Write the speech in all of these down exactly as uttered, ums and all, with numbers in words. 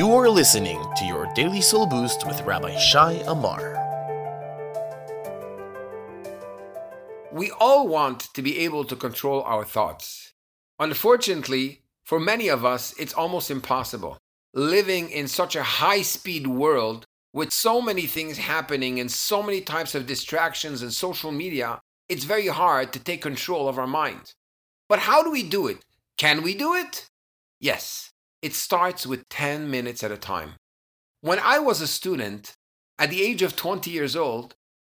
You are listening to your Daily Soul Boost with Rabbi Shai Amar. We all want to be able to control our thoughts. Unfortunately, for many of us, it's almost impossible. Living in such a high-speed world with so many things happening and so many types of distractions and social media, it's very hard to take control of our mind. But how do we do it? Can we do it? Yes. It starts with ten minutes at a time. When I was a student, at the age of twenty years old,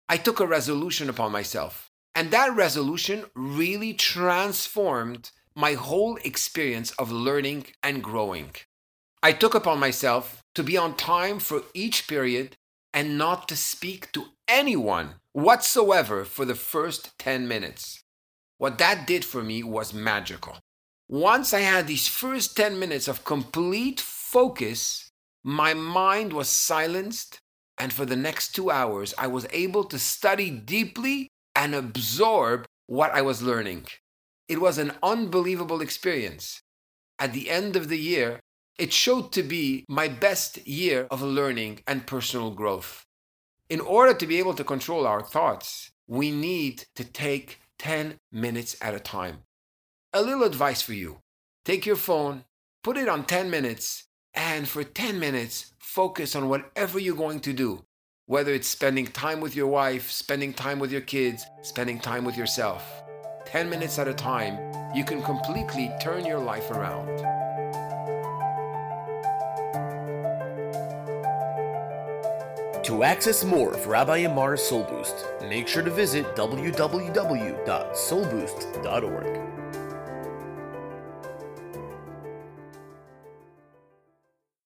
I took a resolution upon myself. And that resolution really transformed my whole experience of learning and growing. I took upon myself to be on time for each period and not to speak to anyone whatsoever for the first ten minutes. What that did for me was magical. Once I had these first ten minutes of complete focus, my mind was silenced, and for the next two hours, I was able to study deeply and absorb what I was learning. It was an unbelievable experience. At the end of the year, it showed to be my best year of learning and personal growth. In order to be able to control our thoughts, we need to take ten minutes at a time. A little advice for you. Take your phone, put it on ten minutes, and for ten minutes, focus on whatever you're going to do, whether it's spending time with your wife, spending time with your kids, spending time with yourself. ten minutes at a time, you can completely turn your life around. To access more of Rabbi Amar's Soul Boost, make sure to visit w w w dot soul boost dot org.